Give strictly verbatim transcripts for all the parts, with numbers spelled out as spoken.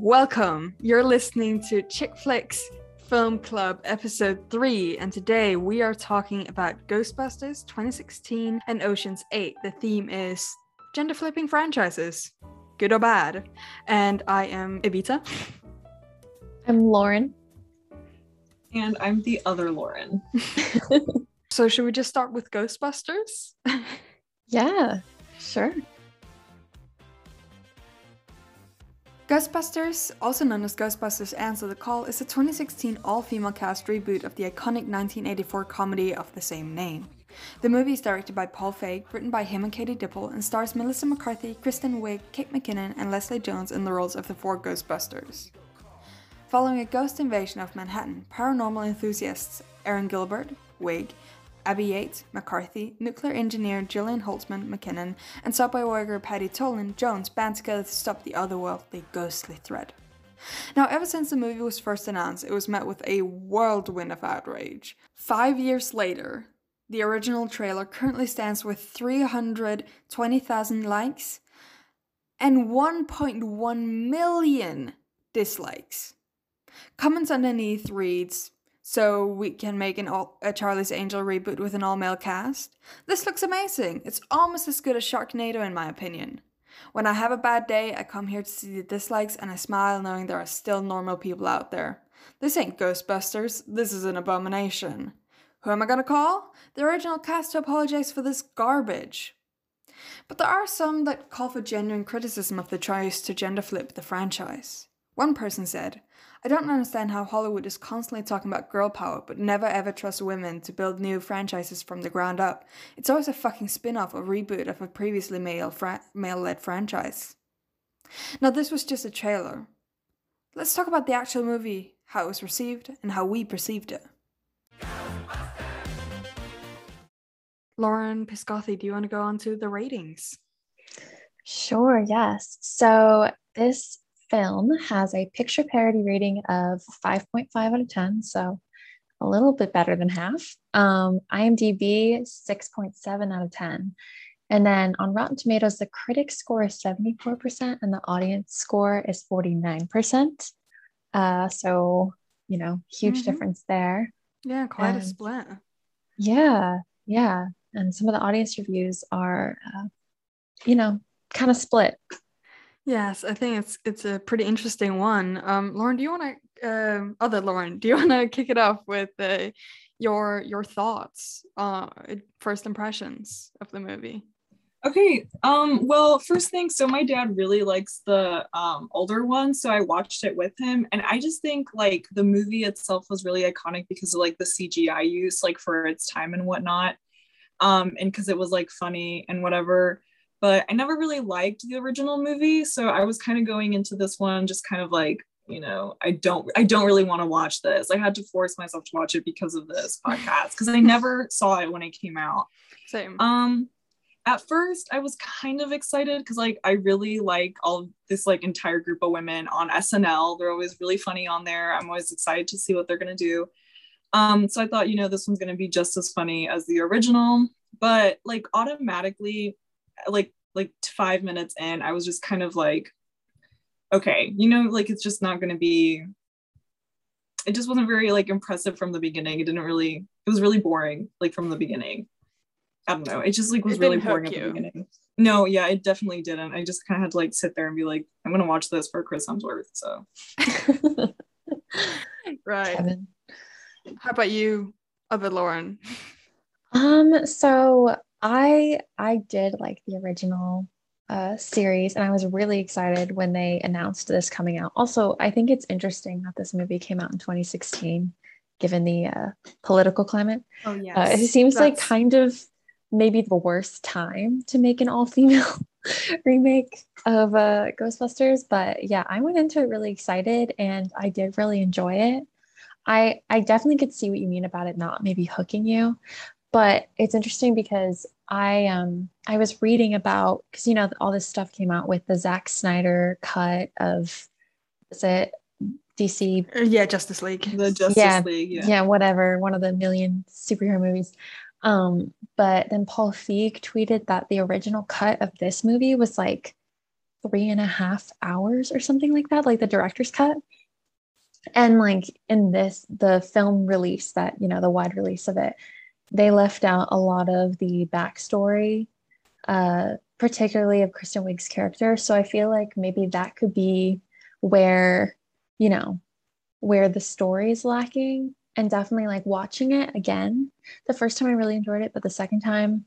Welcome. You're listening to Chick Flix Film Club episode three, and today we are talking about Ghostbusters twenty sixteen and Ocean's eight. The theme is gender flipping franchises, good or bad. And I am Evita. I'm Lauren. And I'm the other Lauren. So should we just start with Ghostbusters? Yeah, sure. Ghostbusters, also known as Ghostbusters Answer the Call, is a twenty sixteen all-female cast reboot of the iconic nineteen eighty-four comedy of the same name. The movie is directed by Paul Feig, written by him and Katie Dippel, and stars Melissa McCarthy, Kristen Wiig, Kate McKinnon, and Leslie Jones in the roles of the four Ghostbusters. Following a ghost invasion of Manhattan, paranormal enthusiasts Erin Gilbert, Wiig, Abby Yates, McCarthy, nuclear engineer Jillian Holtzman, McKinnon, and subway worker Patty Tolan, Jones band together to stop the otherworldly ghostly threat. Now, ever since the movie was first announced, it was met with a whirlwind of outrage. Five years later, the original trailer currently stands with three hundred twenty thousand likes and one point one million dislikes. Comments underneath reads, "So we can make an all, a Charlie's Angel reboot with an all-male cast? This looks amazing. It's almost as good as Sharknado in my opinion. When I have a bad day, I come here to see the dislikes and I smile knowing there are still normal people out there. This ain't Ghostbusters. This is an abomination. Who am I gonna call? The original cast to apologize for this garbage." But there are some that call for genuine criticism of the choice to gender flip the franchise. One person said, "I don't understand how Hollywood is constantly talking about girl power, but never ever trust women to build new franchises from the ground up. It's always a fucking spin-off or reboot of a previously male fra- male-led franchise." Now, this was just a trailer. Let's talk about the actual movie, how it was received, and how we perceived it. Lauren Piskothy, do you want to go on to the ratings? Sure, yes. So this film has a picture parody rating of five point five out of ten, so a little bit better than half. Um, IMDb, six point seven out of ten. And then on Rotten Tomatoes, the critic score is seventy-four percent and the audience score is forty-nine percent. Uh, so, you know, huge mm-hmm. difference there. Yeah, quite and, a split. Yeah, yeah. And some of the audience reviews are, uh, you know, kind of split. Yes, I think it's it's a pretty interesting one. Um, Lauren, do you want to um, other Lauren? Do you want to kick it off with uh, your your thoughts, uh, first impressions of the movie? Okay. Um, well, first thing, so my dad really likes the um, older one, so I watched it with him, and I just think like the movie itself was really iconic because of like the C G I use, like for its time and whatnot, um, and because it was like funny and whatever. But I never really liked the original movie, so I was kind of going into this one just kind of like, you know, I don't I don't really want to watch this. I had to force myself to watch it because of this podcast, because I never saw it when it came out. Same. Um, at first, I was kind of excited because, like, I really like all this, like, entire group of women on S N L. They're always really funny on there. I'm always excited to see what they're going to do. Um, so I thought, you know, this one's going to be just as funny as the original. But, like, automatically... like like five minutes in, I was just kind of like, okay, you know, like it's just not going to be, it just wasn't very like impressive from the beginning. It didn't really, it was really boring, like from the beginning. I don't know, it just like was really boring at the beginning. No, yeah, it definitely didn't. I just kind of had to like sit there and be like, I'm going to watch this for Chris Hemsworth, so. Right. Kevin. How about you, other Lauren? Um, so I I did like the original uh, series, and I was really excited when they announced this coming out. Also, I think it's interesting that this movie came out in twenty sixteen, given the uh, political climate. Oh yes, uh, it seems That's... like kind of maybe the worst time to make an all-female remake of uh, Ghostbusters. But yeah, I went into it really excited, and I did really enjoy it. I I definitely could see what you mean about it not maybe hooking you. But it's interesting because I um I was reading about, because, you know, all this stuff came out with the Zack Snyder cut of, is it D C? Yeah, Justice League. The Justice yeah, League, yeah. Yeah, whatever, one of the million superhero movies. Um, but then Paul Feig tweeted that the original cut of this movie was like three and a half hours or something like that, like the director's cut. And like in this, the film release that, you know, the wide release of it, they left out a lot of the backstory, uh, particularly of Kristen Wiig's character. So I feel like maybe that could be where, you know, where the story is lacking. And definitely like watching it again, the first time I really enjoyed it, but the second time,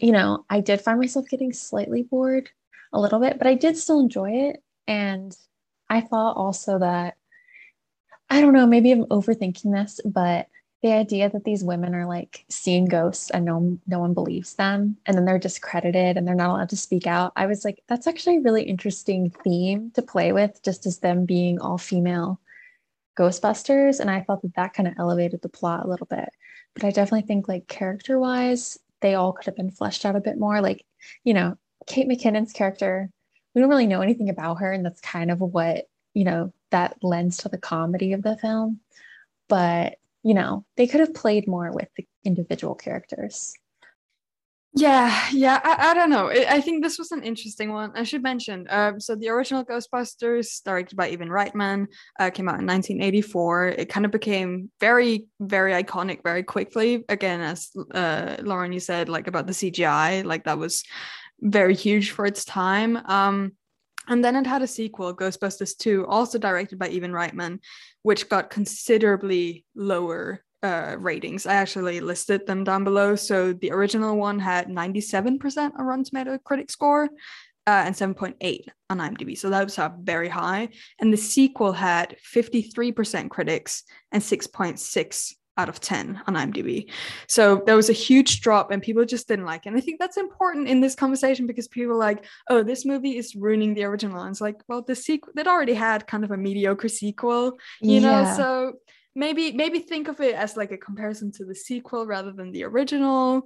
you know, I did find myself getting slightly bored a little bit, but I did still enjoy it. And I thought also that, I don't know, maybe I'm overthinking this, but the idea that these women are like seeing ghosts and no, no one believes them, and then they're discredited and they're not allowed to speak out. I was like, that's actually a really interesting theme to play with, just as them being all female Ghostbusters. And I thought that that kind of elevated the plot a little bit. But I definitely think like character wise, they all could have been fleshed out a bit more. Like, you know, Kate McKinnon's character, we don't really know anything about her. And that's kind of what, you know, that lends to the comedy of the film. But you know, they could have played more with the individual characters. Yeah, yeah, I, I don't know. I, I think this was an interesting one. I should mention, um, so the original Ghostbusters, directed by Ivan Reitman, uh, came out in nineteen eighty-four. It kind of became very, very iconic very quickly. Again, as uh, Lauren, you said, like about the C G I, like that was very huge for its time. Um, And then it had a sequel, Ghostbusters two, also directed by Ivan Reitman, which got considerably lower uh, ratings. I actually listed them down below. So the original one had ninety-seven percent on Rotten Tomato critic score uh, and seven point eight on IMDb. So that was up very high. And the sequel had fifty-three percent critics and six point six out of ten on IMDb. So there was a huge drop and people just didn't like it. And I think that's important in this conversation because people are like, oh, this movie is ruining the original. And it's like, well, the sequel that already had kind of a mediocre sequel, you yeah. know? So maybe, maybe think of it as like a comparison to the sequel rather than the original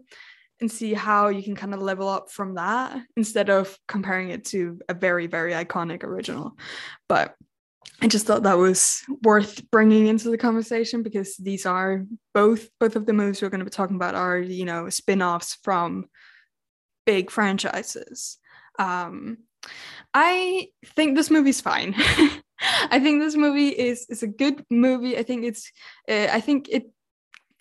and see how you can kind of level up from that instead of comparing it to a very, very iconic original. But I just thought that was worth bringing into the conversation because these are both both of the movies we're going to be talking about are, you know, spin-offs from big franchises. Um, I think this movie's fine. I think this movie is is a good movie. I think it's uh, I think it.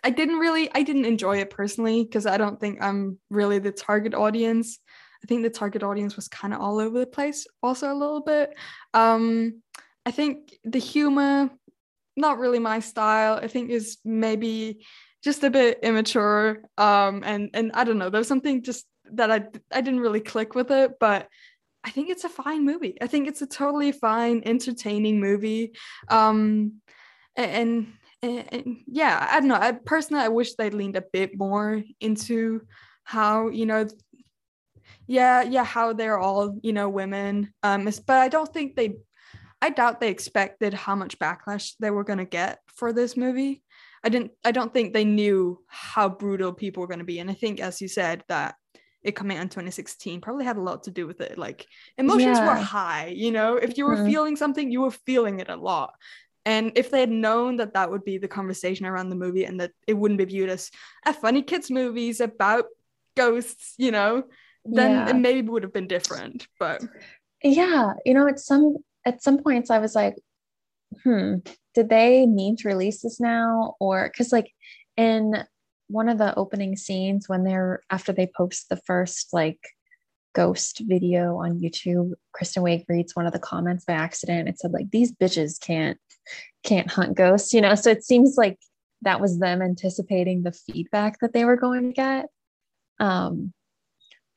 I didn't really I didn't enjoy it personally because I don't think I'm really the target audience. I think the target audience was kind of all over the place, also a little bit. Um, I think the humor, not really my style. I think is maybe just a bit immature. Um, and and I don't know, there's something just that I I didn't really click with it, but I think it's a fine movie. I think it's a totally fine, entertaining movie. Um, and, and, and yeah, I don't know. I personally, I wish they leaned a bit more into how, you know, yeah, yeah, how they're all, you know, women. Um, but I don't think they. I doubt they expected how much backlash they were going to get for this movie. I didn't, I don't think they knew how brutal people were going to be. And I think, as you said, that it coming out in twenty sixteen probably had a lot to do with it. Like emotions yeah. were high, you know, if you were mm-hmm. feeling something, you were feeling it a lot. And if they had known that that would be the conversation around the movie and that it wouldn't be viewed as a funny kids movies about ghosts, you know, then yeah. it maybe would have been different, but. Yeah. You know, it's some, at some points I was like, hmm, did they need to release this now? Or because like in one of the opening scenes when they're after they post the first like ghost video on YouTube, Kristen Wiig reads one of the comments by accident. It said like, these bitches can't can't hunt ghosts, you know? So it seems like that was them anticipating the feedback that they were going to get. Um,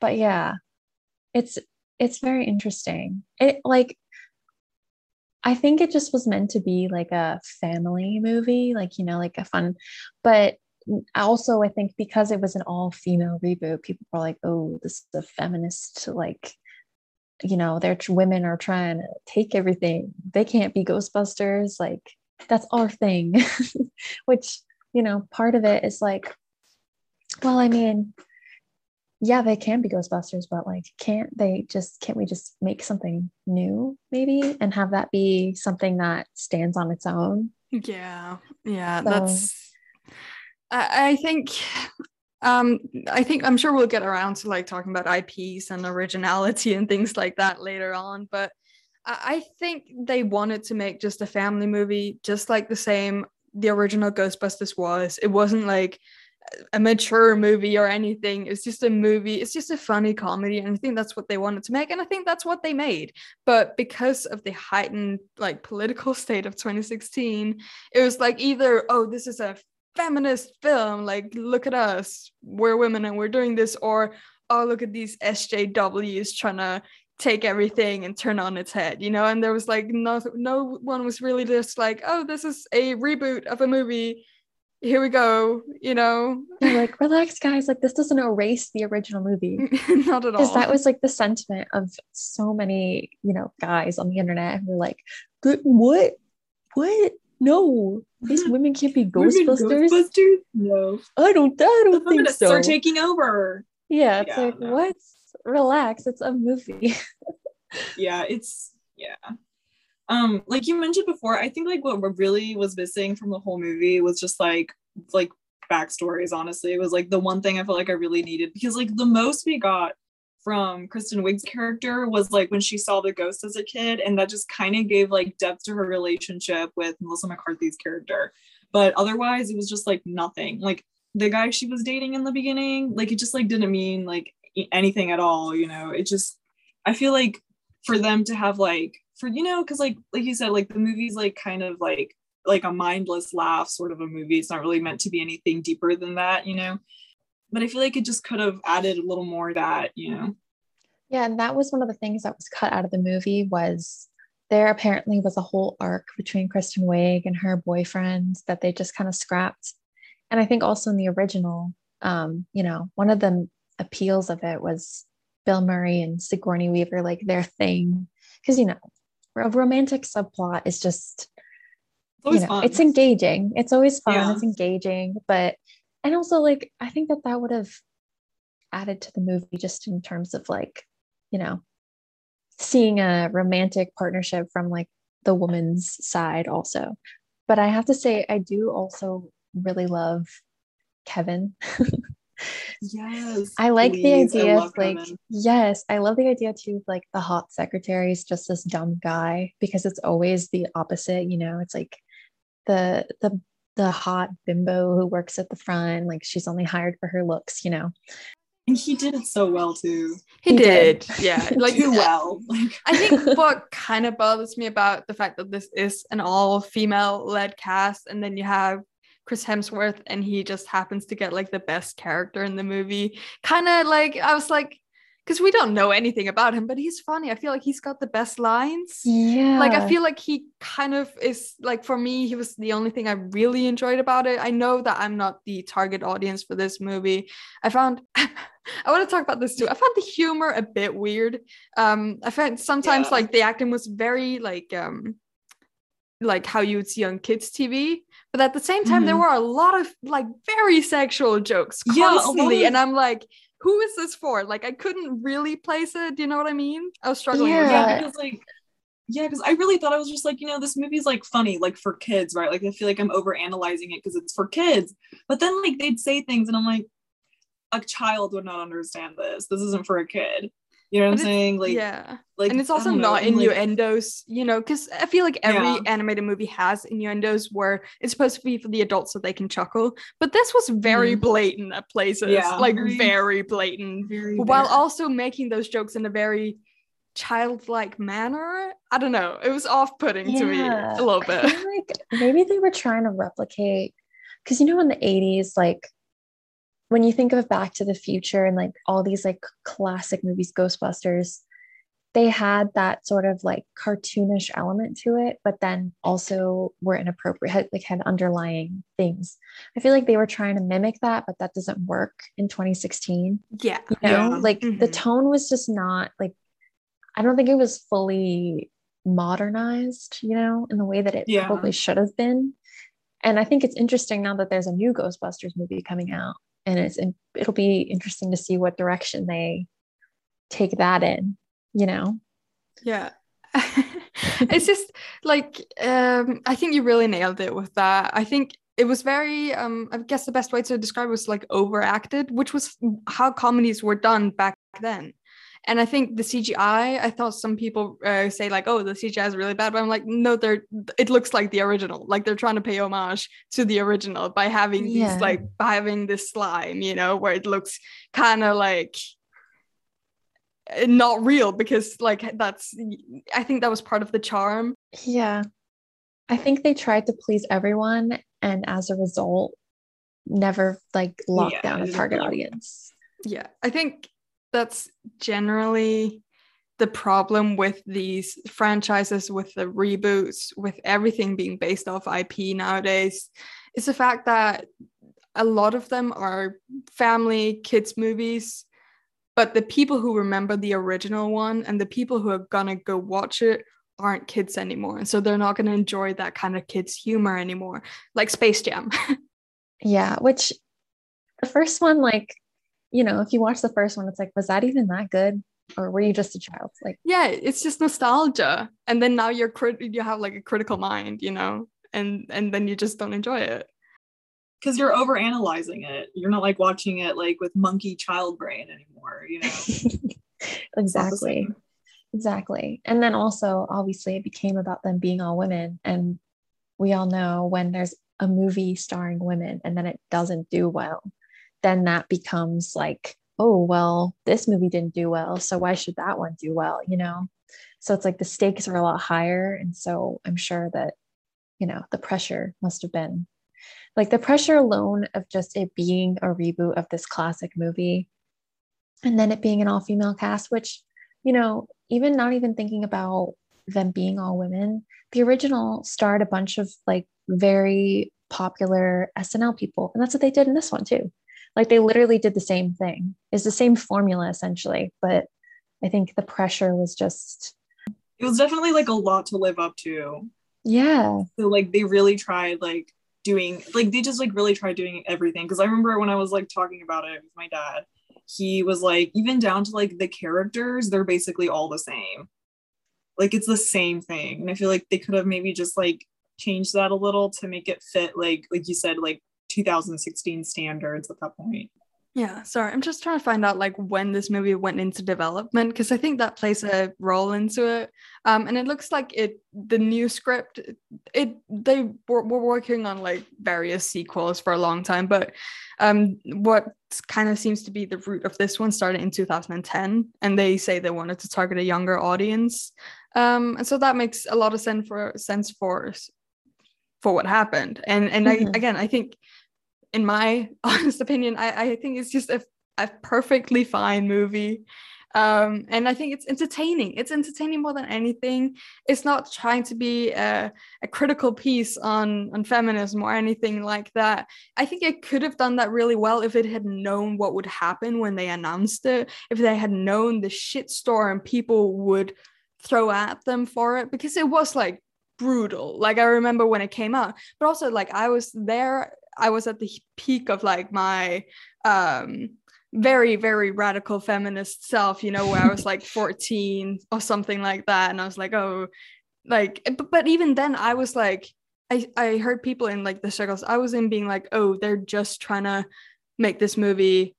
but yeah, it's it's very interesting. It like I think it just was meant to be like a family movie, like, you know, like a fun, but also I think because it was an all female reboot, people were like, oh, this is a feminist, like, you know, their women are trying to take everything. They can't be Ghostbusters. Like that's our thing, which, you know, part of it is like, well, I mean, yeah, they can be Ghostbusters, but like, can't they just, can't we just make something new maybe and have that be something that stands on its own? Yeah. Yeah. So. That's, I, I think Um, I think I'm sure we'll get around to like talking about I Ps and originality and things like that later on, but I think they wanted to make just a family movie, just like the same the original Ghostbusters was. It wasn't like a mature movie or anything. It's just a movie. It's just a funny comedy, and I think that's what they wanted to make, and I think that's what they made. But because of the heightened like political state of twenty sixteen, it was like either, oh, this is a feminist film, like look at us, we're women and we're doing this, or oh, look at these S J Ws trying to take everything and turn on its head, you know. And there was like no no one was really just like, oh, this is a reboot of a movie, here we go, you know. They're like, relax guys, like this doesn't erase the original movie. Not at all, because that was like the sentiment of so many, you know, guys on the internet who were like, what what no, these women can't be Ghostbusters. Ghostbusters? No, I don't. I don't the think so. They're taking over. Yeah, it's yeah, like no. What? Relax. It's a movie. yeah, it's yeah. Um, like you mentioned before, I think like what really was missing from the whole movie was just like like backstories. Honestly, it was like the one thing I felt like I really needed, because like the most we got from Kristen Wiig's character was like when she saw the ghost as a kid, and that just kind of gave like depth to her relationship with Melissa McCarthy's character. But otherwise it was just like nothing. Like the guy she was dating in the beginning, like it just like didn't mean like anything at all, you know. It just, I feel like for them to have like, for, you know, because like like you said, like the movie's like kind of like like a mindless laugh sort of a movie. It's not really meant to be anything deeper than that, you know. But I feel like it just could have added a little more that, you know. Yeah, and that was one of the things that was cut out of the movie, was there apparently was a whole arc between Kristen Wiig and her boyfriend that they just kind of scrapped. And I think also in the original, um, you know, one of the appeals of it was Bill Murray and Sigourney Weaver, like their thing. Because, you know, a romantic subplot is just, you know, fun. It's engaging. It's always fun. Yeah. It's engaging. But And also, like, I think that that would have added to the movie just in terms of, like, you know, seeing a romantic partnership from, like, the woman's side also. But I have to say, I do also really love Kevin. Yes. I like please. the idea of, like, Kevin. Yes, I love the idea, too, of, like, the hot secretary is just this dumb guy, because it's always the opposite, you know. It's, like, the the... the hot bimbo who works at the front, like she's only hired for her looks, you know. And he did it so well too. He, he did. did. Yeah. Like too well. I think what kind of bothers me about the fact that this is an all female led cast, and then you have Chris Hemsworth and he just happens to get like the best character in the movie. Kind of like, I was like, because we don't know anything about him, but he's funny. I feel like he's got the best lines. Yeah. Like, I feel like he kind of is, like, for me, he was the only thing I really enjoyed about it. I know that I'm not the target audience for this movie. I found, I want to talk about this too. I found the humor a bit weird. Um, I found sometimes, yeah. like, the acting was very, like, um, like how you would see on kids' T V. But at the same time, mm-hmm. there were a lot of, like, very sexual jokes constantly. Yeah, and I'm like, who is this for? Like, I couldn't really place it. Do you know what I mean? I was struggling yeah. with that. Because, like, yeah, because I really thought, I was just like, you know, this movie's, like, funny, like, for kids, right? Like, I feel like I'm overanalyzing it because it's for kids. But then, like, they'd say things, and I'm like, a child would not understand this. This isn't for a kid. You know what but I'm saying? Like, yeah. Like, and it's also not know, innuendos, like, you know, because I feel like every yeah. animated movie has innuendos where it's supposed to be for the adults so they can chuckle. But this was very mm. blatant at places, yeah, like very, very blatant, very while bad. also making those jokes in a very childlike manner. I don't know. It was off-putting yeah. to me a little bit. I feel like maybe they were trying to replicate, because, you know, in the eighties, like, when you think of Back to the Future and like all these like classic movies, Ghostbusters, they had that sort of like cartoonish element to it, but then also were inappropriate, like had underlying things. I feel like they were trying to mimic that, but that doesn't work in twenty sixteen. Yeah. You know, yeah. like mm-hmm. the tone was just not like, I don't think it was fully modernized, you know, in the way that it yeah. probably should have been. And I think it's interesting now that there's a new Ghostbusters movie coming out. And it's it'll be interesting to see what direction they take that in, you know? Yeah. It's just like, um, I think you really nailed it with that. I think it was very, um, I guess the best way to describe it was like overacted, which was how comedies were done back then. And I think the C G I, I thought some people uh, say like, oh, the C G I is really bad. But I'm like, no, they're, it looks like the original. Like they're trying to pay homage to the original by having yeah. these, like by having this slime, you know, where it looks kind of like not real, because like that's, I think that was part of the charm. Yeah. I think they tried to please everyone. And as a result, never like locked yeah, down a target yeah. audience. Yeah, I think that's generally the problem with these franchises, with the reboots, with everything being based off I P nowadays, is the fact that a lot of them are family, kids movies, but the people who remember the original one and the people who are gonna go watch it aren't kids anymore. And so they're not gonna enjoy that kind of kids humor anymore, like Space Jam. Yeah, which the first one, like, you know, if you watch the first one, it's like, was that even that good? Or were you just a child? Like, yeah, it's just nostalgia. And then now you're crit- you have like a critical mind, you know, and and then you just don't enjoy it. Because you're overanalyzing it. You're not like watching it like with monkey child brain anymore, you know? Exactly. Exactly. And then also, obviously, it became about them being all women. And we all know when there's a movie starring women and then it doesn't do well, then that becomes like, oh, well, this movie didn't do well, so why should that one do well, you know? So it's like the stakes are a lot higher. And so I'm sure that, you know, the pressure must have been like the pressure alone of just it being a reboot of this classic movie and then it being an all-female cast, which, you know, even not even thinking about them being all women, the original starred a bunch of like very popular S N L people. And that's what they did in this one too. Like they literally did the same thing. It's the same formula essentially, but I think the pressure was just, it was definitely like a lot to live up to. Yeah. So like they really tried like doing, like they just like really tried doing everything. Cause I remember when I was like talking about it with my dad, he was like, even down to like the characters, they're basically all the same. Like it's the same thing. And I feel like they could have maybe just like changed that a little to make it fit like, like you said, like two thousand sixteen standards at that point. Yeah, sorry, I'm just trying to find out like when this movie went into development, because I think that plays a role into it. Um, and it looks like it, the new script, it they were, were working on like various sequels for a long time, but um, what kind of seems to be the root of this one started in two thousand ten, and they say they wanted to target a younger audience, um, and so that makes a lot of sense for sense for for what happened. And and mm-hmm. I, again, I think. In my honest opinion, I, I think it's just a, a perfectly fine movie. Um, and I think it's entertaining. It's entertaining more than anything. It's not trying to be a, a critical piece on, on feminism or anything like that. I think it could have done that really well if it had known what would happen when they announced it, if they had known the shitstorm people would throw at them for it, because it was like brutal. Like I remember when it came out, but also like I was there. I was at the peak of like my um, very, very radical feminist self, you know, where I was like fourteen or something like that. And I was like, oh, like, but, but even then I was like, I, I heard people in like the circles I was in being like, oh, they're just trying to make this movie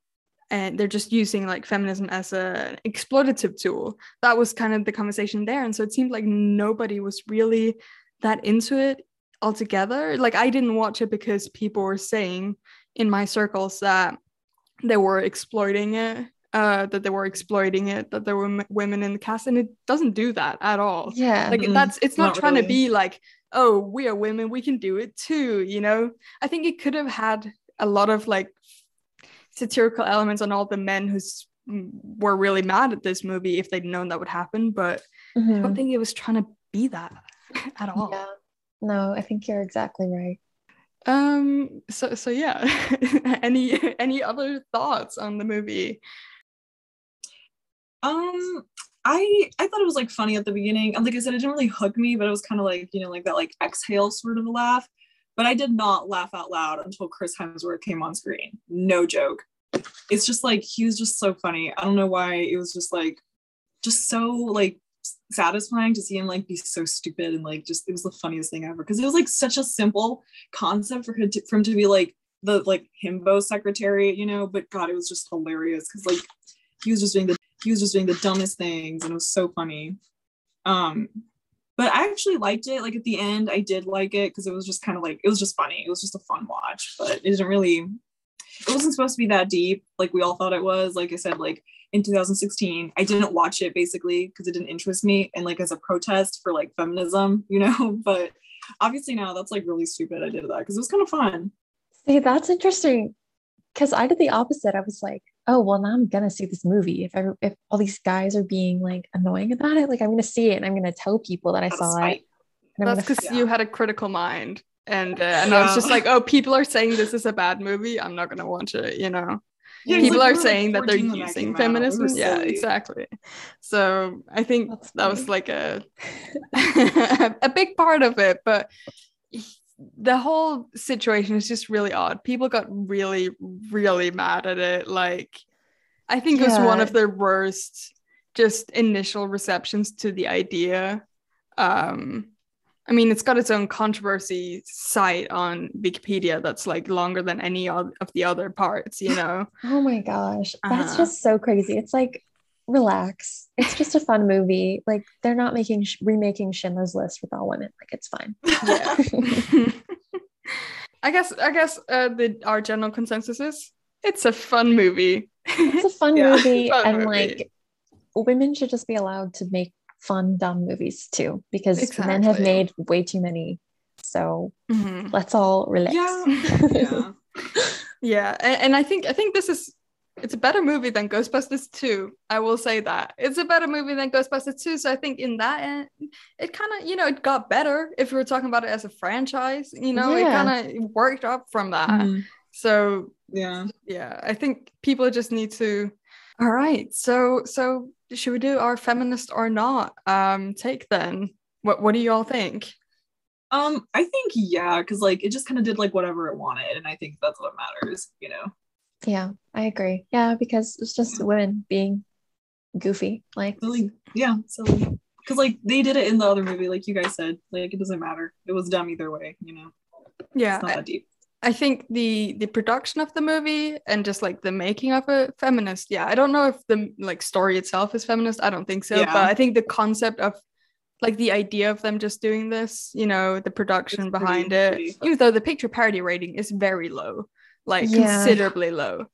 and they're just using like feminism as an exploitative tool. That was kind of the conversation there. And so it seemed like nobody was really that into it altogether. Like I didn't watch it because people were saying in my circles that they were exploiting it, uh, that they were exploiting it, that there were m- women in the cast, and it doesn't do that at all. Yeah, like mm-hmm. that's it's not, not trying really. to be like, oh, we are women, we can do it too. You know, I think it could have had a lot of like satirical elements on all the men who were really mad at this movie if they'd known that would happen, but mm-hmm. I don't think it was trying to be that at all. Yeah. No, I think you're exactly right. Um. So so yeah. any any other thoughts on the movie? Um. I I thought it was like funny at the beginning. Like I said, it didn't really hook me, but it was kind of like, you know, like that like exhale sort of a laugh. But I did not laugh out loud until Chris Hemsworth came on screen. No joke. It's just like he was just so funny. I don't know why. It was just like, just so like satisfying to see him like be so stupid, and like just it was the funniest thing ever, because it was like such a simple concept for him to, for him to be like the like himbo secretary, you know, but god, it was just hilarious because like he was just doing the he was just doing the dumbest things, and it was so funny. Um but I actually liked it, like at the end I did like it, because it was just kind of like, it was just funny, it was just a fun watch, but it didn't really, it wasn't supposed to be that deep like we all thought it was. Like I said, like in two thousand sixteen I didn't watch it basically because it didn't interest me, and like as a protest for like feminism, you know, but obviously now that's like really stupid I did that because it was kind of fun. See, that's interesting, because I did the opposite. I was like, oh well, now I'm gonna see this movie if I, if all these guys are being like annoying about it, like I'm gonna see it and I'm gonna tell people that I that's saw right. it. That's because you had a critical mind, and uh, and yeah. I was just like, oh, people are saying this is a bad movie, I'm not gonna watch it, you know. Yeah, people like, are saying like that they're using feminism. Yeah, exactly. So I think That's that funny. was like a a big part of it. But the whole situation is just really odd. People got really, really mad at it. Like, I think yeah. it was one of their worst just initial receptions to the idea. Um, I mean, it's got its own controversy site on Wikipedia that's like longer than any of the other parts, you know? Oh my gosh. That's uh-huh. just so crazy. It's like, relax. It's just a fun movie. Like, they're not making sh- remaking Schindler's List with all women. Like, it's fine. Yeah. I guess, I guess uh, the our general consensus is it's a fun movie. It's a fun yeah, movie. Fun and movie. Like, women should just be allowed to make fun dumb movies too, because exactly. men have made way too many, so mm-hmm. let's all relax. Yeah, yeah. yeah. And, and I think I think this is it's a better movie than Ghostbusters two. I will say that it's a better movie than Ghostbusters two. So I think in that end, it kind of, you know, it got better if we were talking about it as a franchise, you know. Yeah. It kind of worked up from that. Mm-hmm. So yeah, yeah. I think people just need to. All right, so so. Should we do our feminist or not um take then? What what do you all think? Um, I think yeah, because like it just kind of did like whatever it wanted, and I think that's what matters, you know. Yeah, I agree. Yeah, because it's just yeah. women being goofy, like silly. Yeah, silly. Because like they did it in the other movie, like you guys said, like it doesn't matter. It was dumb either way, you know. Yeah, it's not I, that deep. I think the the production of the movie and just like the making of it, feminist. Yeah, I don't know if the like story itself is feminist. I don't think so. Yeah. But I think the concept of like the idea of them just doing this, you know, the production it's behind pretty, it, pretty. Even though the picture parody rating is very low, like yeah. considerably low.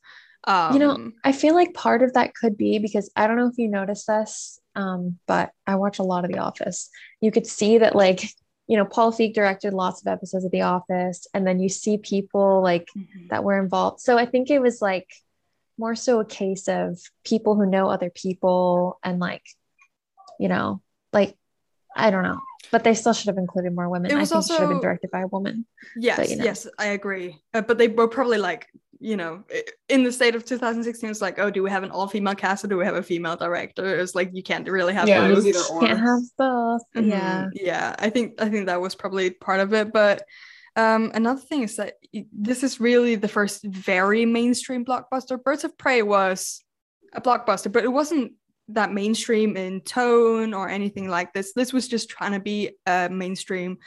Um, you know, I feel like part of that could be because I don't know if you noticed this, um, but I watch a lot of The Office. You could see that like, you know, Paul Feig directed lots of episodes of The Office, and then you see people like mm-hmm. that were involved. So I think it was like more so a case of people who know other people, and like, you know, like, I don't know, but they still should have included more women. It was I think also, it should have been directed by a woman. Yes, but, you know. Yes, I agree. Uh, but they were probably like, you know, in the state of two thousand sixteen, it's like, oh, do we have an all-female cast or do we have a female director? It's like, you can't really have yeah, both. It was can't have both. Mm-hmm. Yeah. Yeah. I think, I think that was probably part of it. But um, another thing is that this is really the first very mainstream blockbuster. Birds of Prey was a blockbuster, but it wasn't that mainstream in tone or anything like this. This was just trying to be a mainstream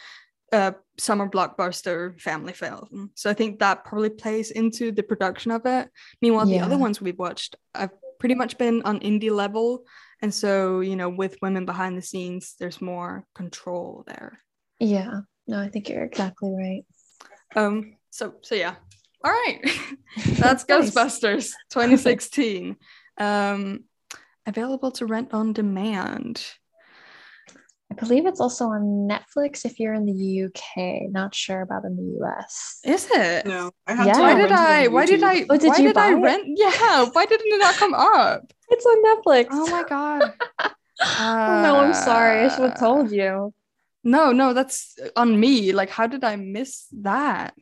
Uh, summer blockbuster family film, so I think that probably plays into the production of it. Meanwhile, yeah. the other ones we've watched have pretty much been on indie level, and so, you know, with women behind the scenes, there's more control there. Yeah, no, I think you're exactly right. Um, so, so yeah, all right, that's nice. Ghostbusters twenty sixteen, um, available to rent on demand. I believe it's also on Netflix if you're in the U K. Not sure about in the U S. Is it? No. I have yeah. to why did I? Why did I? Oh, did why you did buy I rent? It? Yeah. Why didn't it not come up? It's on Netflix. Oh my god. uh, oh, no, I'm sorry. I should have told you. No, no, that's on me. Like, how did I miss that?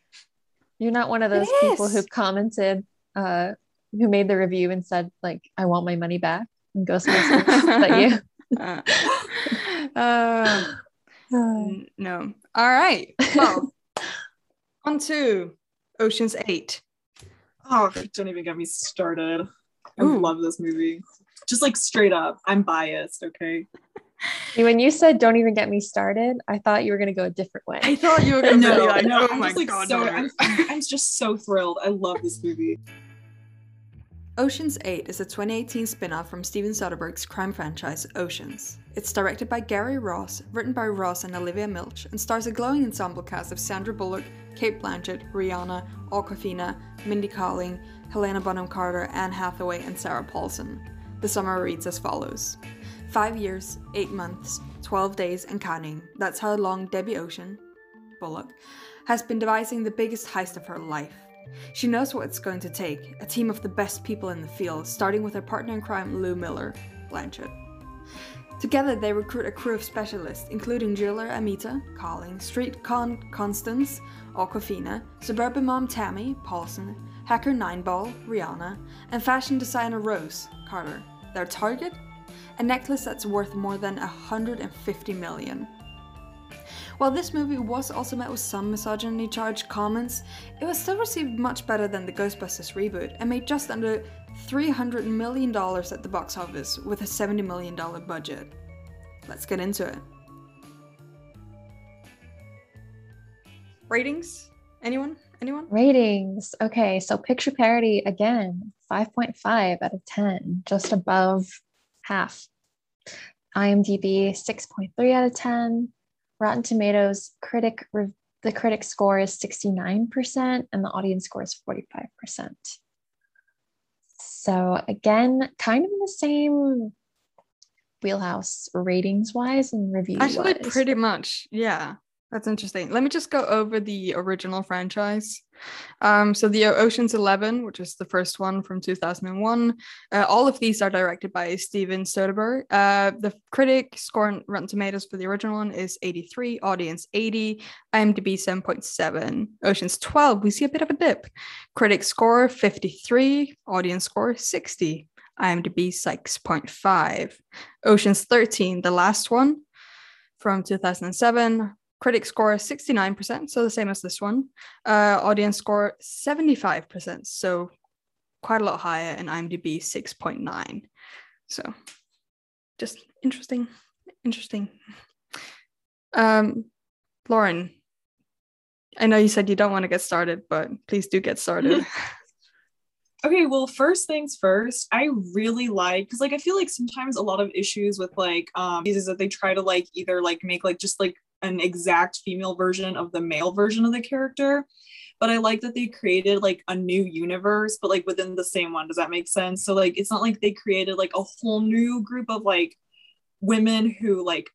You're not one of those yes. people who commented, uh, who made the review and said, like, I want my money back. And Ghostbusters. But you. Uh. Uh, n- no. All right. Well, on to Ocean's eight. Oh, don't even get me started. I Ooh. love this movie. Just like straight up, I'm biased, okay? When you said "Don't even get me started," I thought you were going to go a different way. I thought you were going to go. I know. Oh my like god! So, I'm, I'm just so thrilled. I love this movie. Ocean's eight is a twenty eighteen spin-off from Steven Soderbergh's crime franchise Oceans. It's directed by Gary Ross, written by Ross and Olivia Milch, and stars a glowing ensemble cast of Sandra Bullock, Cate Blanchett, Rihanna, Awkwafina, Mindy Kaling, Helena Bonham Carter, Anne Hathaway, and Sarah Paulson. The summary reads as follows. Five years, eight months, twelve days, and counting. That's how long Debbie Ocean, Bullock, has been devising the biggest heist of her life. She knows what it's going to take, a team of the best people in the field, starting with her partner in crime, Lou Miller, Blanchett. Together they recruit a crew of specialists, including jeweler Amita, Carling, street con Constance, Awkwafina, suburban mom Tammy, Paulson, hacker Nineball, Rihanna, and fashion designer Rose, Carter. Their target? A necklace that's worth more than one hundred fifty million dollars. While this movie was also met with some misogyny-charged comments, it was still received much better than the Ghostbusters reboot and made just under three hundred million dollars at the box office with a seventy million dollars budget. Let's get into it. Ratings? Anyone? Anyone? Ratings. Okay, so picture parody again, five point five out of ten, just above half. IMDb, six point three out of ten. Rotten Tomatoes critic re- the critic score is sixty-nine percent and the audience score is forty-five percent. So again, kind of in the same wheelhouse ratings wise and reviews. Actually, pretty much. Yeah, that's interesting. Let me just go over the original franchise. Um, so the Ocean's eleven, which is the first one from two thousand one, uh, all of these are directed by Steven Soderbergh. Uh, the critic score on Rotten Tomatoes for the original one is eighty-three, audience eighty, IMDb seven point seven. Ocean's twelve, we see a bit of a dip. Critic score fifty-three, audience score sixty, IMDb six point five. Ocean's thirteen, the last one from two thousand seven. Critic score sixty-nine percent, so the same as this one. Uh, audience score seventy-five percent, so quite a lot higher, and IMDb six point nine. So just interesting, interesting. Um, Lauren, I know you said you don't want to get started, but please do get started. Okay, well, first things first, I really like, because like I feel like sometimes a lot of issues with like um is that they try to like either like make like just like an exact female version of the male version of the character, but I like that they created like a new universe, but like within the same one. Does that make sense? So like, it's not like they created like a whole new group of like women who like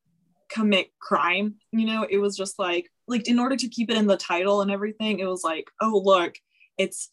commit crime, you know? It was just like, like in order to keep it in the title and everything, it was like, oh, look, it's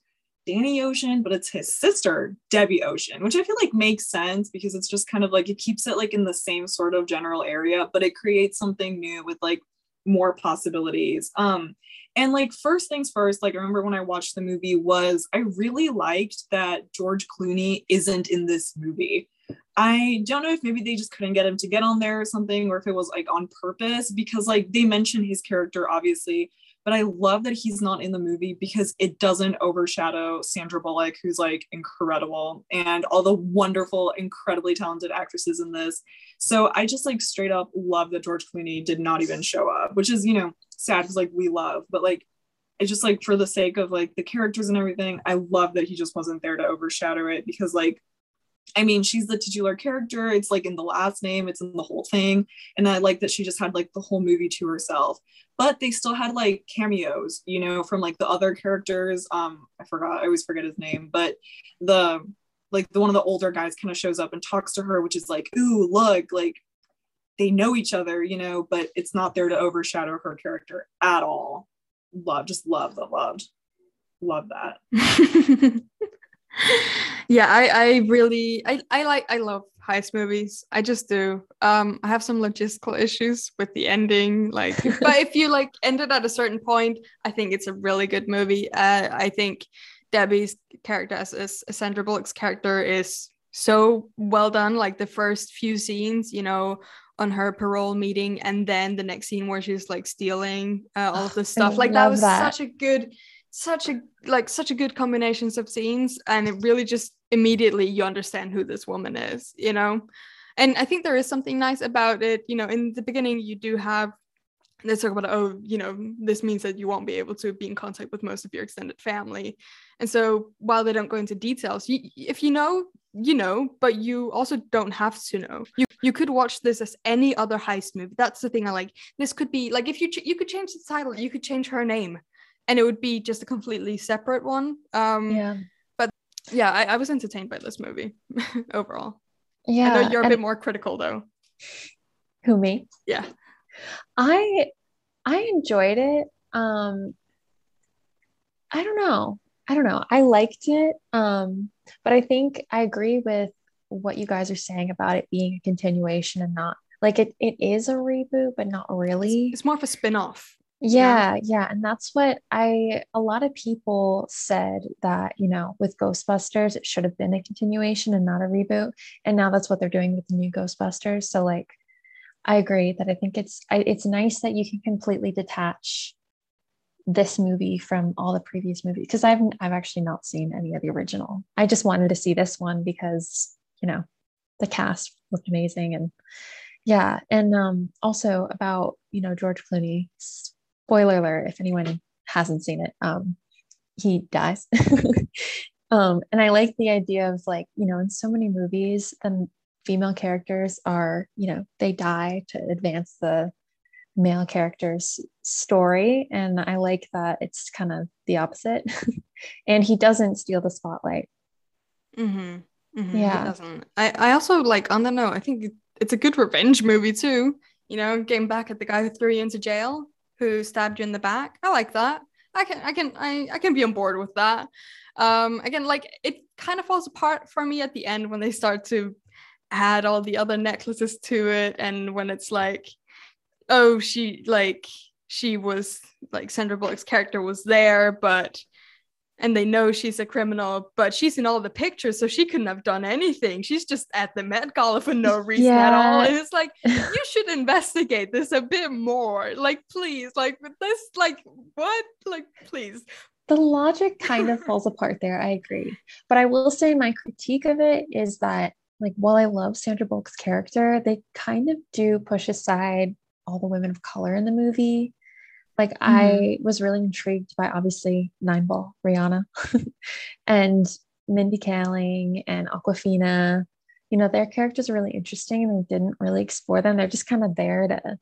Danny Ocean, but it's his sister, Debbie Ocean, which I feel like makes sense because it's just kind of like, it keeps it like in the same sort of general area, but it creates something new with like more possibilities. Um, and like first things first, like I remember when I watched the movie was I really liked that George Clooney isn't in this movie. I don't know if maybe they just couldn't get him to get on there or something, or if it was like on purpose, because like they mentioned his character, obviously, but I love that he's not in the movie because it doesn't overshadow Sandra Bullock, who's like incredible, and all the wonderful, incredibly talented actresses in this. So I just like straight up love that George Clooney did not even show up, which is, you know, sad because like we love, but like, it's just like for the sake of like the characters and everything, I love that he just wasn't there to overshadow it because like, I mean, she's the titular character. It's like in the last name, it's in the whole thing. And I like that she just had like the whole movie to herself, but they still had like cameos, you know, from like the other characters. Um, I forgot, I always forget his name, but the, like the one of the older guys kind of shows up and talks to her, which is like, ooh, look, like they know each other, you know, but it's not there to overshadow her character at all. Love, just love the loved, love that. Yeah, I, I really, I, I like, I love heist movies. I just do. Um, I have some logistical issues with the ending, like, but if you like ended at a certain point, I think it's a really good movie. Uh, I think Debbie's character as, as Sandra Bullock's character is so well done. Like the first few scenes, you know, on her parole meeting, and then the next scene where she's like stealing uh, all of this stuff. I like that was that. such a good. such a like such a good combinations of scenes, and it really just immediately you understand who this woman is, you know. And I think there is something nice about it. You know, in the beginning, you do have this talk about, oh, you know, this means that you won't be able to be in contact with most of your extended family. And so while they don't go into details, you, if you know, you know, but you also don't have to know. You you could watch this as any other heist movie. That's the thing I like. This could be like, if you ch- you could change the title, you could change her name, and it would be just a completely separate one. Um, yeah. But yeah, I, I was entertained by this movie overall. Yeah. I know you're a bit more critical though. Who, me? Yeah. I I enjoyed it. Um, I don't know. I don't know. I liked it. Um, but I think I agree with what you guys are saying about it being a continuation and not like it, it is a reboot, but not really. It's, it's more of a spin-off. Yeah, yeah. Yeah. And that's what I, a lot of people said that, you know, with Ghostbusters, it should have been a continuation and not a reboot. And now that's what they're doing with the new Ghostbusters. So like, I agree that I think it's, I, it's nice that you can completely detach this movie from all the previous movies, because I've I've actually not seen any of the original. I just wanted to see this one because, you know, the cast looked amazing. And yeah, and um also about, you know, George Clooney, spoiler alert if anyone hasn't seen it, um he dies. um and I like the idea of, like, you know, in so many movies the female characters are, you know, they die to advance the male character's story, and I like that it's kind of the opposite. And he doesn't steal the spotlight. Mm-hmm. Mm-hmm. Yeah, he doesn't. I, I also like, on the note, I think it's a good revenge movie too, you know, getting back at the guy who threw you into jail, who stabbed you in the back. I like that. I can I can I, I can be on board with that. Um again, like, it kind of falls apart for me at the end when they start to add all the other necklaces to it, and when it's like, oh, she like she was like Sandra Bullock's character was there, but and they know she's a criminal, but she's in all the pictures, so she couldn't have done anything. She's just at the Met Gala for no reason yeah. at all. And it's like, you should investigate this a bit more. Like, please, like with this, like what? Like, please. The logic kind of falls apart there. I agree. But I will say my critique of it is that, like, while I love Sandra Bullock's character, they kind of do push aside all the women of color in the movie. Like, mm. I was really intrigued by, obviously, Nineball, Rihanna, and Mindy Kaling and Awkwafina. You know, their characters are really interesting, and they didn't really explore them. They're just kind of there to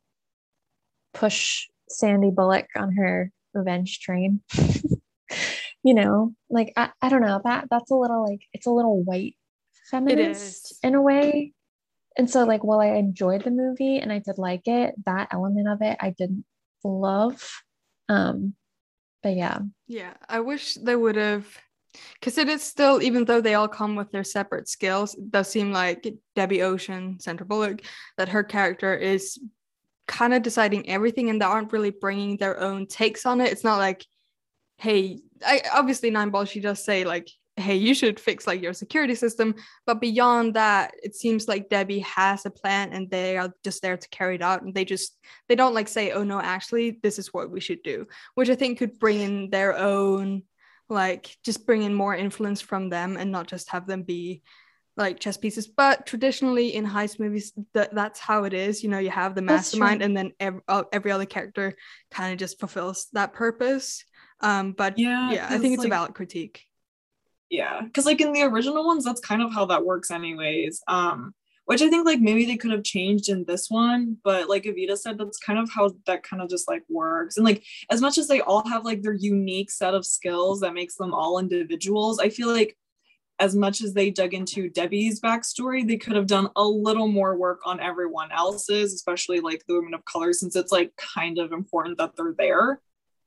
push Sandy Bullock on her revenge train. You know, like, I, I don't know, that that's a little, like, it's a little white feminist in a way. And so, like, while I enjoyed the movie and I did like it, that element of it I didn't love. Um, but yeah. Yeah, I wish they would have, because it is still, even though they all come with their separate skills, it does seem like Debbie Ocean, Sandra Bullock, that her character is kind of deciding everything, and they aren't really bringing their own takes on it. It's not like, hey, I obviously Nineball, she does say, like, hey, you should fix like your security system, but beyond that, it seems like Debbie has a plan and they are just there to carry it out, and they just they don't like say, oh no, actually this is what we should do, which I think could bring in their own, like, just bring in more influence from them and not just have them be like chess pieces. But traditionally in heist movies, th- that's how it is. You know, you have the mastermind and then ev- every other character kind of just fulfills that purpose. Um but yeah, yeah I think it's like- a valid critique. Yeah, because like in the original ones, that's kind of how that works anyways, um, which I think like maybe they could have changed in this one. But like Evita said, that's kind of how that kind of just like works. And like, as much as they all have like their unique set of skills that makes them all individuals, I feel like as much as they dug into Debbie's backstory, they could have done a little more work on everyone else's, especially like the women of color, since it's like kind of important that they're there.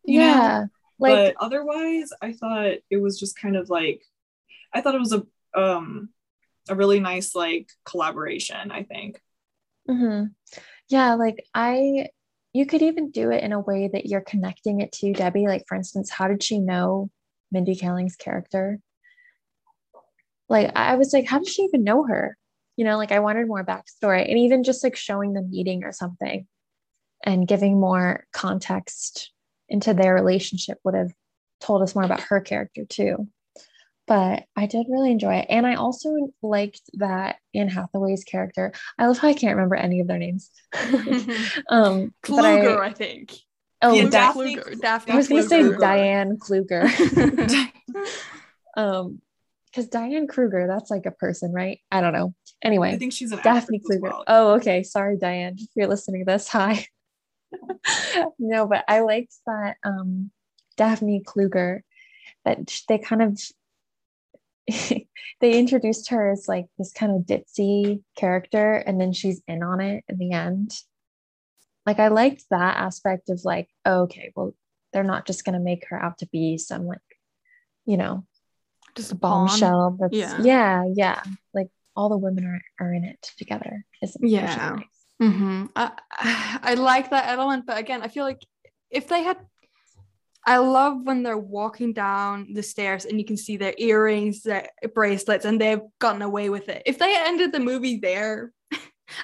Yeah. Know? Like, but otherwise, I thought it was just kind of like, I thought it was a um a really nice like collaboration, I think. Mm-hmm. Yeah, like I you could even do it in a way that you're connecting it to Debbie. Like, for instance, how did she know Mindy Kaling's character? Like, I was like, how did she even know her? You know, like I wanted more backstory, and even just like showing the meeting or something and giving more context into their relationship would have told us more about her character too. but I did really enjoy it. And I also liked that Anne Hathaway's character. I love how I can't remember any of their names. um, Kluger, I, I think. Oh, yeah, Daphne Kluger. Daphne I was going to say Diane Kluger. um, because Diane Kruger, that's like a person, right? I don't know. Anyway, I think she's an Daphne Kluger. Well. Oh, okay. Sorry, Diane, if you're listening to this. Hi. No, but I liked that um, Daphne Kluger, that they kind of they introduced her as like this kind of ditzy character, and then she's in on it in the end. Like, I liked that aspect of like, oh, okay, well, they're not just gonna make her out to be some like, you know, just a bombshell. That's yeah. yeah, yeah. Like all the women are, are in it together. Isn't yeah. Nice? Mm-hmm. I, I like that element, but again, I feel like if they had, I love when they're walking down the stairs and you can see their earrings, their bracelets, and they've gotten away with it. If they had ended the movie there,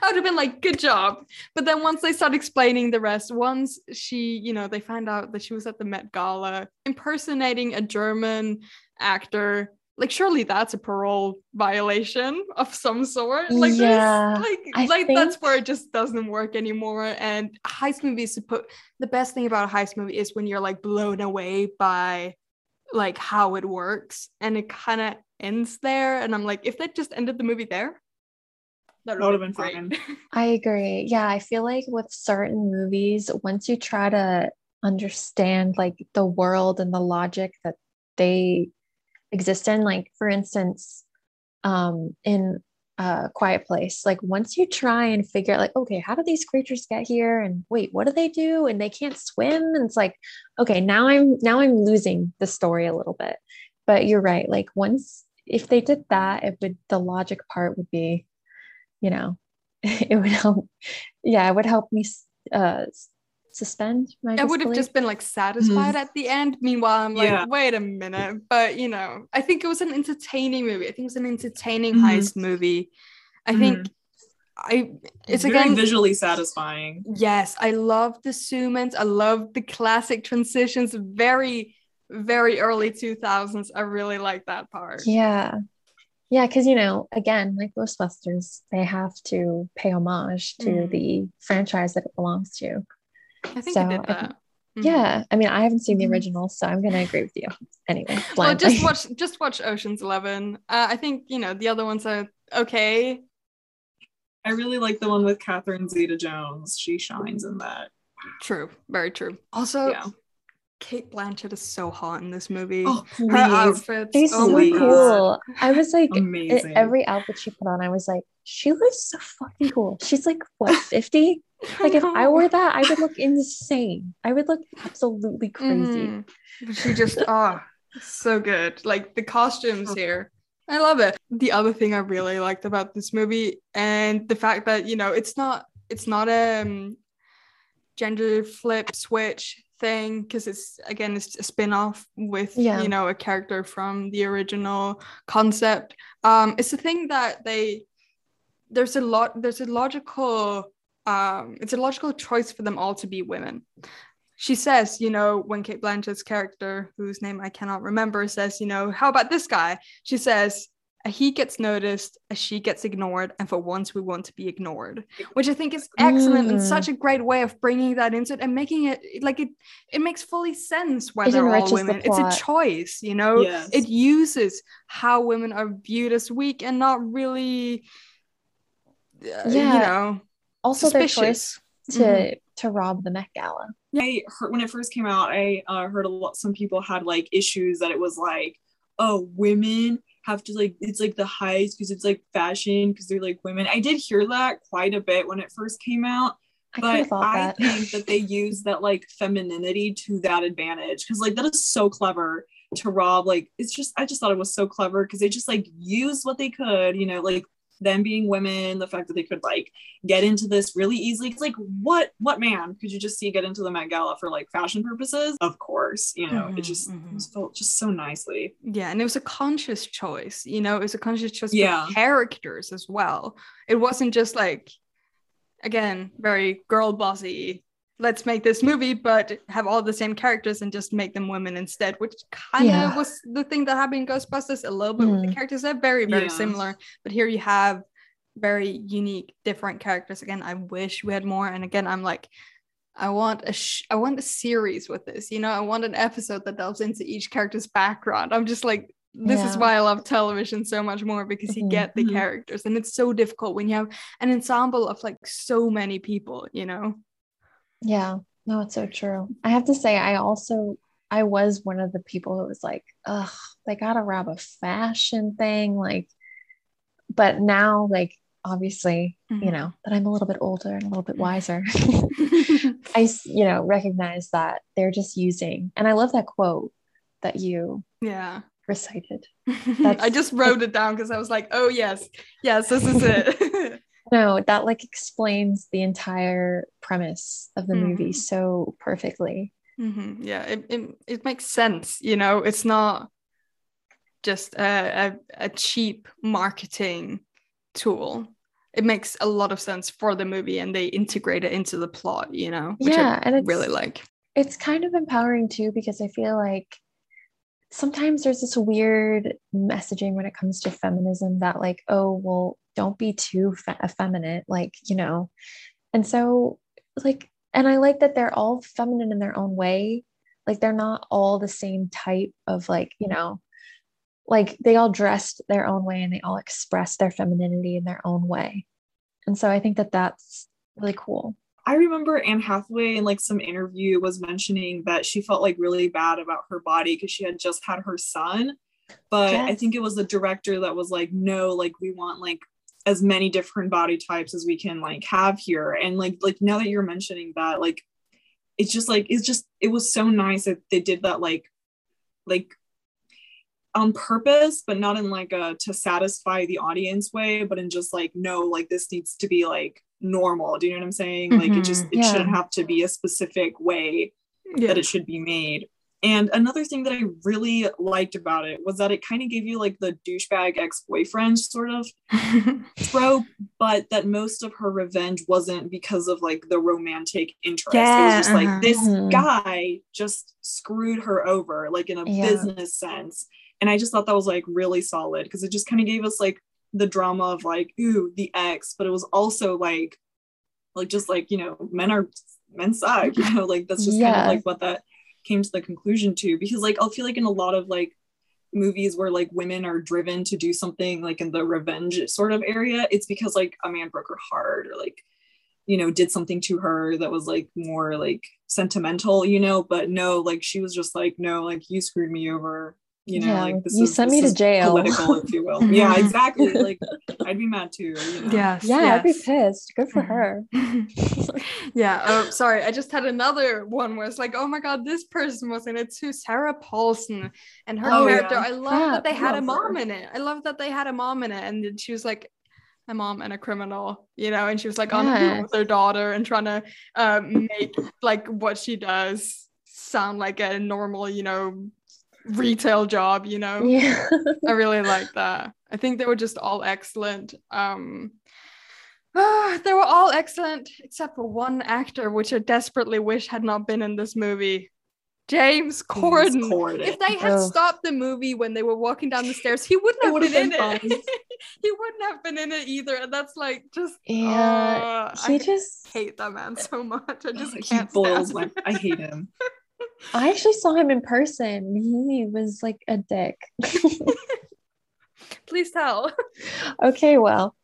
I would have been like, good job. But then once they start explaining the rest, once she, you know, they find out that she was at the Met Gala impersonating a German actor, like, surely that's a parole violation of some sort. Like, yeah, like, I like think... that's where it just doesn't work anymore. And a heist movie is supposed, the best thing about a heist movie is when you're like blown away by like how it works, and it kind of ends there. And I'm like, if that just ended the movie there, that would have been fine. I agree. Yeah, I feel like with certain movies, once you try to understand like the world and the logic that they exist in, like for instance, um, in a Quiet Place, like once you try and figure out like, okay, how do these creatures get here? And wait, what do they do? And they can't swim. And it's like, okay, now I'm now I'm losing the story a little bit. But you're right. Like once, if they did that, it would, the logic part would be, you know, it would help. Yeah, it would help me uh, suspend my disbelief. I would have just been like satisfied mm-hmm. at the end. Meanwhile, I'm like, yeah. wait a minute. But, you know, I think it was an entertaining movie. I think it was an entertaining mm-hmm. heist movie. I mm-hmm. think I it's very again visually satisfying. Yes, I love the zoom ins. I love the classic transitions. Very, very early two thousands. I really like that part. Yeah. Yeah, because, you know, again, like Ghostbusters, they have to pay homage to mm. the franchise that it belongs to. I think so, they did that. I think, mm. yeah, I mean, I haven't seen the original, so I'm going to agree with you. Anyway, blindly. Well, just watch, just watch Ocean's eleven. Uh, I think, you know, the other ones are okay. I really like the one with Catherine Zeta-Jones. She shines in that. True, very true. Also, yeah. Cate Blanchett is so hot in this movie. Oh, her outfits. She's oh so cool. I was like, amazing. Every outfit she put on, I was like, she looks so fucking cool. She's like, what, fifty? Like, if I wore that, I would look insane. I would look absolutely crazy. Mm. She just, ah, oh, so good. Like, the costumes here. I love it. The other thing I really liked about this movie, and the fact that, you know, it's not, it's not a um, gender flip switch thing, because it's again it's a spin-off with yeah. you know, a character from the original concept. Um it's a thing that they there's a lot there's a logical um it's a logical choice for them all to be women. She says, you know, when Cate Blanchett's character, whose name I cannot remember, says, you know, how about this guy, she says, he gets noticed, she gets ignored, and for once we want to be ignored, which I think is excellent mm. and such a great way of bringing that into it and making it like it it makes fully sense why it they're all women. The it's a choice, you know. Yes. It uses how women are viewed as weak and not really uh, yeah. you know, also suspicious. Their choice to mm-hmm. to rob the Met Gala. Yeah, I heard, when it first came out, I uh, heard a lot some people had like issues that it was like, oh, women have to like, it's like the heist because it's like fashion because they're like women. I did hear that quite a bit when it first came out, but I, I think that they use that like femininity to that advantage, because like that is so clever to rob. Like, it's just, I just thought it was so clever because they just like used what they could, you know, like them being women, the fact that they could like get into this really easily. It's like, what what man could you just see get into the Met Gala for like fashion purposes? Of course, you know. Mm-hmm, it just mm-hmm. felt just so nicely. Yeah, and it was a conscious choice, you know. It was a conscious choice yeah. for characters as well. It wasn't just like, again, very girl bossy let's make this movie, but have all the same characters and just make them women instead, which kind of yeah. was the thing that happened in Ghostbusters a little bit mm. with the characters. They're very, very yeah. similar, but here you have very unique, different characters. Again, I wish we had more. And again, I'm like, I want a sh- I want a series with this. You know, I want an episode that delves into each character's background. I'm just like, this yeah. is why I love television so much more, because you mm-hmm. get the characters, and it's so difficult when you have an ensemble of like so many people, you know? Yeah, no, it's so true. I have to say, I also, I was one of the people who was like, ugh, they gotta rob a fashion thing. Like, but now, like, obviously, mm-hmm. you know, that I'm a little bit older and a little bit wiser, I, you know, recognize that they're just using, and I love that quote that you yeah. recited. That's, I just wrote it down because I was like, oh, yes, yes, this is it. No, that like explains the entire premise of the mm-hmm. movie so perfectly. Mm-hmm. Yeah, it, it it makes sense. You know, it's not just a, a, a cheap marketing tool. It makes a lot of sense for the movie, and they integrate it into the plot, you know, which yeah, I and it's, really like. It's kind of empowering too, because I feel like sometimes there's this weird messaging when it comes to feminism that like, oh, well, don't be too fe- effeminate, like, you know. And so like, and I like that they're all feminine in their own way. Like, they're not all the same type of like, you know, like they all dressed their own way and they all expressed their femininity in their own way. And so I think that that's really cool. I remember Anne Hathaway in like some interview was mentioning that she felt like really bad about her body because she had just had her son. But yes. I think it was the director that was like, no, like we want like as many different body types as we can like have here. And like, like now that you're mentioning that, like, it's just like, it's just, it was so nice that they did that like, like on purpose, but not in like a, to satisfy the audience way, but in just like, no, like this needs to be like normal. Do you know what I'm saying? Mm-hmm. Like it just, it yeah. shouldn't have to be a specific way yeah. that it should be made. And another thing that I really liked about it was that it kind of gave you like the douchebag ex-boyfriend sort of trope, but that most of her revenge wasn't because of like the romantic interest. Yeah, it was just uh-huh. like this mm-hmm. guy just screwed her over like in a yeah. business sense. And I just thought that was like really solid because it just kind of gave us like the drama of like, ooh, the ex, but it was also like, like just like, you know, men are, men suck, you know, like that's just yeah. kind of like what that came to the conclusion to, because like I feel like in a lot of like movies where like women are driven to do something like in the revenge sort of area, it's because like a man broke her heart or like, you know, did something to her that was like more like sentimental, you know. But no, like she was just like, no, like you screwed me over, you know, yeah, like this you is, sent this me is to jail, political, if you will. Yeah, exactly. Like I'd be mad too, you know? Yes, yeah yeah I'd be pissed. Good for her. Yeah. Oh, sorry, I just had another one where it's like, oh my god, this person was in it too, Sarah Paulson, and her oh, character yeah. I love yeah, that they had a mom her. in it I love that they had a mom in it, and then she was like a mom and a criminal, you know, and she was like on yes. with her daughter and trying to um, make like what she does sound like a normal, you know, retail job, you know. Yeah. I really like that. I think they were just all excellent. Um oh, they were all excellent except for one actor, which I desperately wish had not been in this movie, James Corden. James Corden. If they had oh. stopped the movie when they were walking down the stairs, he wouldn't have been, been in fun. it. He wouldn't have been in it either. And that's like just yeah. Uh, he I just hate that man so much. I just can't he boils my, I hate him. I actually saw him in person. He was like a dick. Please tell. Okay, well,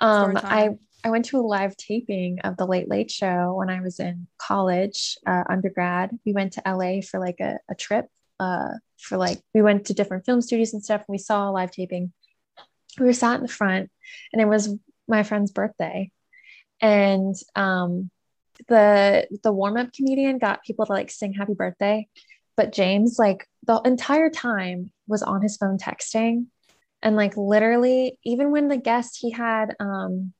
um, I, I went to a live taping of The Late Late Show when I was in college, uh, undergrad. We went to L A for like a, a trip uh, for like, we went to different film studios and stuff. And we saw a live taping. We were sat in the front and it was my friend's birthday. And, um, the the warm-up comedian got people to like sing happy birthday, but James like the entire time was on his phone texting, and like literally even when the guest he had um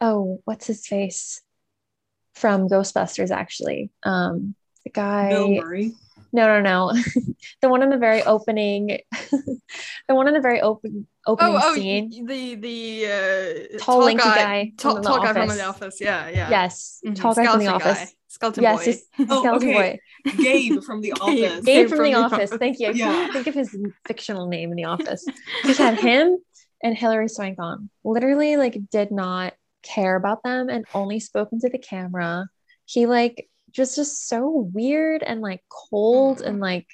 oh what's his face from Ghostbusters actually um the guy Bill Murray. no no no the one in the very opening the one in the very open opening oh, oh, scene the the uh, tall, tall lanky guy, guy tall, from tall guy from The Office. Yeah yeah yes mm-hmm. Tall guy from The Office guy. Skeleton yes, Boy. Yes, oh, Skeleton okay. Boy. Gabe from The Office. Gabe, Gabe from, from The, the office. office. Thank you. I yeah. can't think of his fictional name in The Office. Just had him and Hilary Swank on. Literally, like, did not care about them and only spoke into the camera. He, like, just just so weird and, like, cold and, like,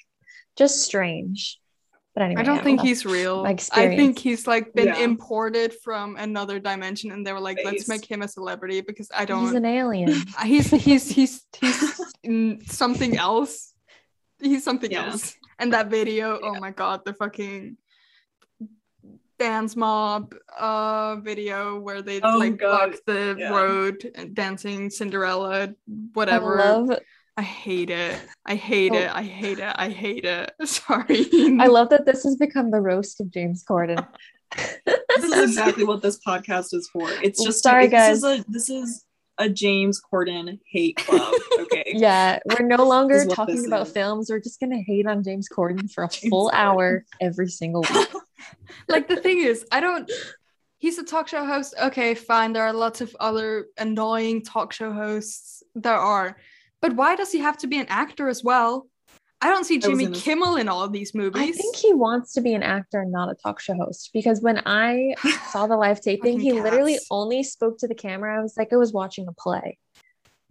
just strange. But anyway, I don't yeah, think he's real. I think he's like been yeah. imported from another dimension, and they were like, "Let's make him a celebrity because I don't." He's an alien. he's he's he's he's something else. He's something yeah. else. And that video, yeah. oh my god, the fucking dance mob uh video where they oh like god. block the yeah. road and dancing Cinderella, whatever. I love- I hate it. I hate oh. it. I hate it. I hate it. Sorry. I love that this has become the roast of James Corden. This is exactly what this podcast is for. It's just sorry, a, guys. This is, a, this is a James Corden hate club. Okay. Yeah, we're no longer talking about is. films. We're just gonna hate on James Corden for a James full Corden. hour every single week. Like the thing is, I don't. He's a talk show host. Okay, fine. There are lots of other annoying talk show hosts. There are. But why does he have to be an actor as well? I don't see Jimmy Kimmel in all of these movies. I think he wants to be an actor and not a talk show host. Because when I saw the live taping, he cats. literally only spoke to the camera. I was like, I was watching a play,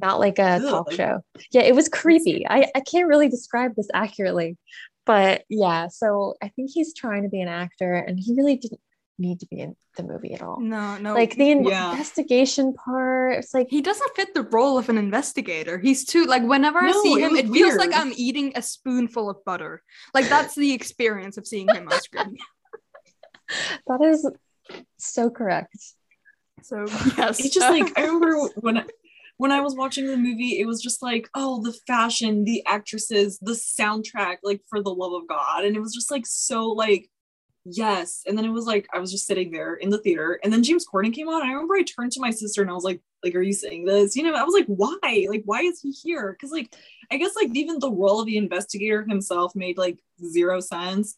not like a Ugh. talk show. Yeah, it was creepy. I, I can't really describe this accurately. But yeah, so I think he's trying to be an actor. And he really didn't need to be in the movie at all. No, no. Like the in- yeah. investigation part. It's like he doesn't fit the role of an investigator. He's too like whenever no, I see him, it, it feels like I'm eating a spoonful of butter. Like that's the experience of seeing him on screen. That is so correct. So yes. It's just like I remember when I when I was watching the movie, it was just like, oh, the fashion, the actresses, the soundtrack, like for the love of God. And it was just like so like yes. And then it was like, I was just sitting there in the theater and then James Corden came on. And I remember I turned to my sister and I was like, like, are you saying this? You know, I was like, why? Like, why is he here? Cause like, I guess like even the role of the investigator himself made like zero sense,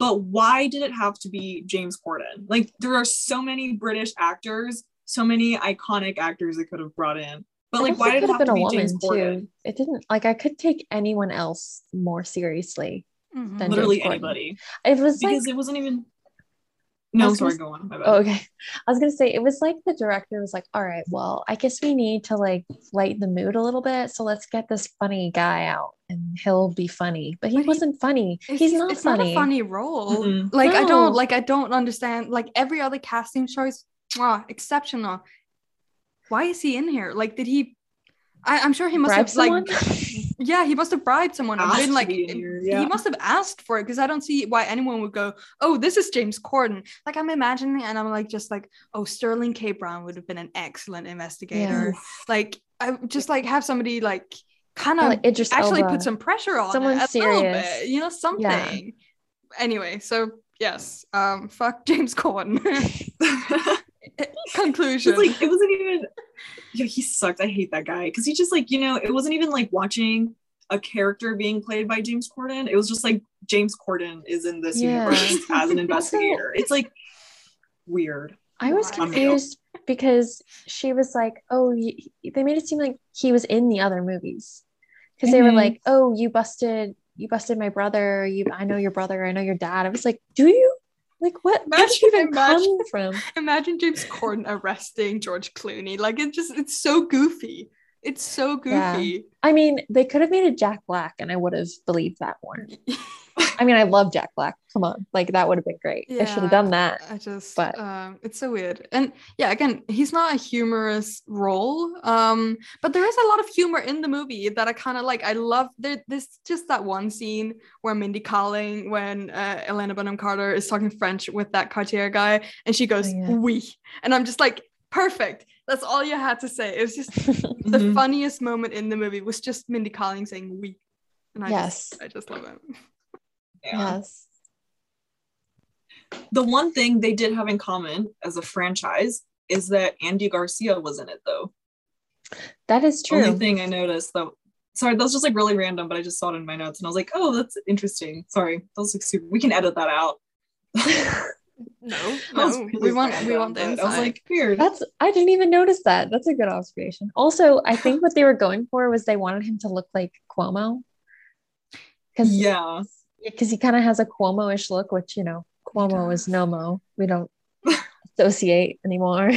but why did it have to be James Corden? Like there are so many British actors, so many iconic actors that could have brought in, but like, why did it have, have to be James Corden? Too. It didn't like, I could take anyone else more seriously. Mm-hmm. Literally anybody. It was because like, it wasn't even no was sorry gonna... go on my bad. Oh, okay I was gonna say it was like the director was like, all right, well I guess we need to like lighten the mood a little bit, so let's get this funny guy out and he'll be funny, but he but wasn't he, funny he's, he's not it's funny not a funny role mm-hmm. like no. I don't like I don't understand like every other casting choice wow exceptional. Why is he in here? Like did he I, I'm sure he must Bribe have someone? like yeah he must have bribed someone and been, like yeah. he must have asked for it because I don't see why anyone would go, oh this is James Corden. Like I'm imagining and I'm like just like oh Sterling K. Brown would have been an excellent investigator yeah. like I just like have somebody like kind of like, actually Elba. Put some pressure on someone it, serious a little bit, you know something yeah. anyway so yes um fuck James Corden. Conclusion. It's like it wasn't even yeah he sucked. I hate that guy because he just like you know it wasn't even like watching a character being played by James Corden. It was just like James Corden is in this yeah. universe as an investigator. It's like weird. I was confused because she was like oh he, they made it seem like he was in the other movies because mm-hmm. they were like oh you busted you busted my brother you I know your brother I know your dad. I was like do you like what? Imagine, imagine, from? imagine James Corden arresting George Clooney. Like it just—it's so goofy. It's so goofy. Yeah. I mean, they could have made it Jack Black, and I would have believed that more. I mean, I love Jack Black. Come on, like that would have been great. Yeah, they should have done that. I just, but um, it's so weird. And yeah, again, he's not a humorous role. Um, but there is a lot of humor in the movie that I kind of like. I love there. There's just that one scene where Mindy Kaling, when uh, Helena Bonham Carter is talking French with that Cartier guy, and she goes, "We," oh, yeah. oui. And I'm just like, perfect. That's all you had to say. It was just the mm-hmm. funniest moment in the movie was just Mindy Kaling saying "we," oui. And I yes, just, I just love it. Yeah. Yes. The one thing they did have in common as a franchise is that Andy Garcia was in it, though. That is true. Only thing I noticed, though. Sorry, that was just like really random, but I just saw it in my notes and I was like, "Oh, that's interesting." Sorry, that was like super. We can edit that out. No, no. Really we want we want that. I was like, weird. That's I didn't even notice that. That's a good observation. Also, I think what they were going for was they wanted him to look like Cuomo. Because yeah, because he kind of has a Cuomo-ish look, which, you know, Cuomo is no-mo. We don't associate anymore.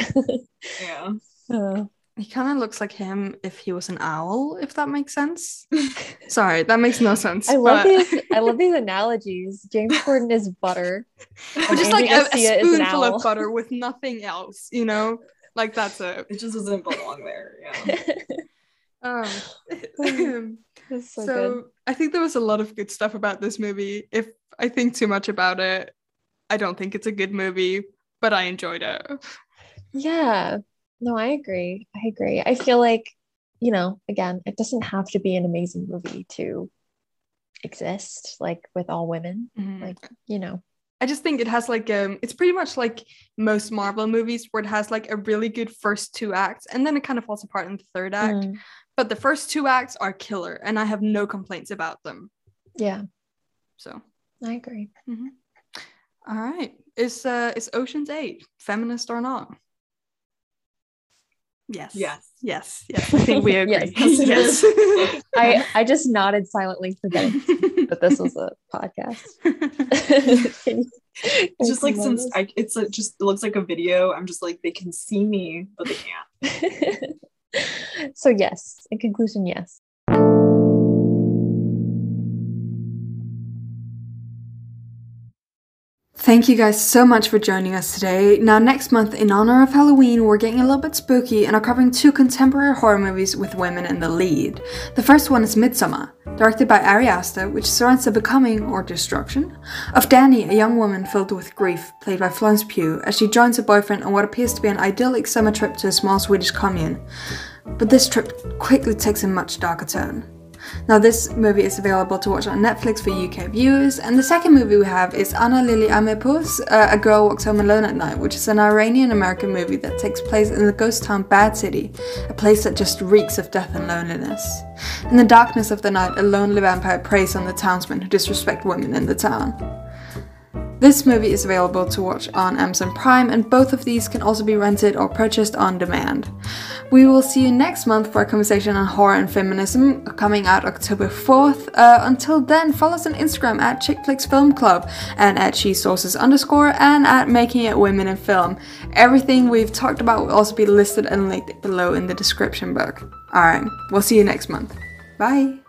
Yeah. Uh, he kind of looks like him if he was an owl, if that makes sense. Sorry, that makes no sense. I love but... these. I love these analogies. James Corden is butter, but just Andy like a, a spoonful of butter with nothing else. You know, like that's it. It just doesn't belong there. Yeah. um. so so I think there was a lot of good stuff about this movie. If I think too much about it, I don't think it's a good movie, but I enjoyed it. Yeah. No, I agree. I agree. I feel like, you know, again, it doesn't have to be an amazing movie to exist, like with all women, mm-hmm. like, you know. I just think it has like, um, it's pretty much like most Marvel movies where it has like a really good first two acts and then it kind of falls apart in the third act. Mm. But the first two acts are killer and I have no complaints about them. Yeah. So. I agree. Mm-hmm. All right. Is, uh, is Ocean's eight feminist or not? Yes. Yes. Yes. Yes. I think we agree. Yes. Yes. I, I just nodded silently, forgetting that this was a podcast. can, can just like since I, it's a, just it looks like a video, I'm just like, they can see me, but they can't. So yes. In conclusion, yes. Thank you guys so much for joining us today. Now, next month, in honor of Halloween, we're getting a little bit spooky and are covering two contemporary horror movies with women in the lead. The first one is Midsommar, directed by Ari Aster, which surrounds the becoming, or destruction, of Dani, a young woman filled with grief, played by Florence Pugh, as she joins her boyfriend on what appears to be an idyllic summer trip to a small Swedish commune. But this trip quickly takes a much darker turn. Now, this movie is available to watch on Netflix for U K viewers, and the second movie we have is Anna Lily Amirpour's uh, A Girl Walks Home Alone at Night, which is an Iranian-American movie that takes place in the ghost town Bad City, a place that just reeks of death and loneliness. In the darkness of the night, a lonely vampire preys on the townsmen who disrespect women in the town. This movie is available to watch on Amazon Prime, and both of these can also be rented or purchased on demand. We will see you next month for a conversation on horror and feminism, coming out October fourth. Uh, until then, follow us on Instagram at Chick Flix Film Club and at SheSources underscore and at Making It Women in Film. Everything we've talked about will also be listed and linked below in the description book. Alright, we'll see you next month. Bye!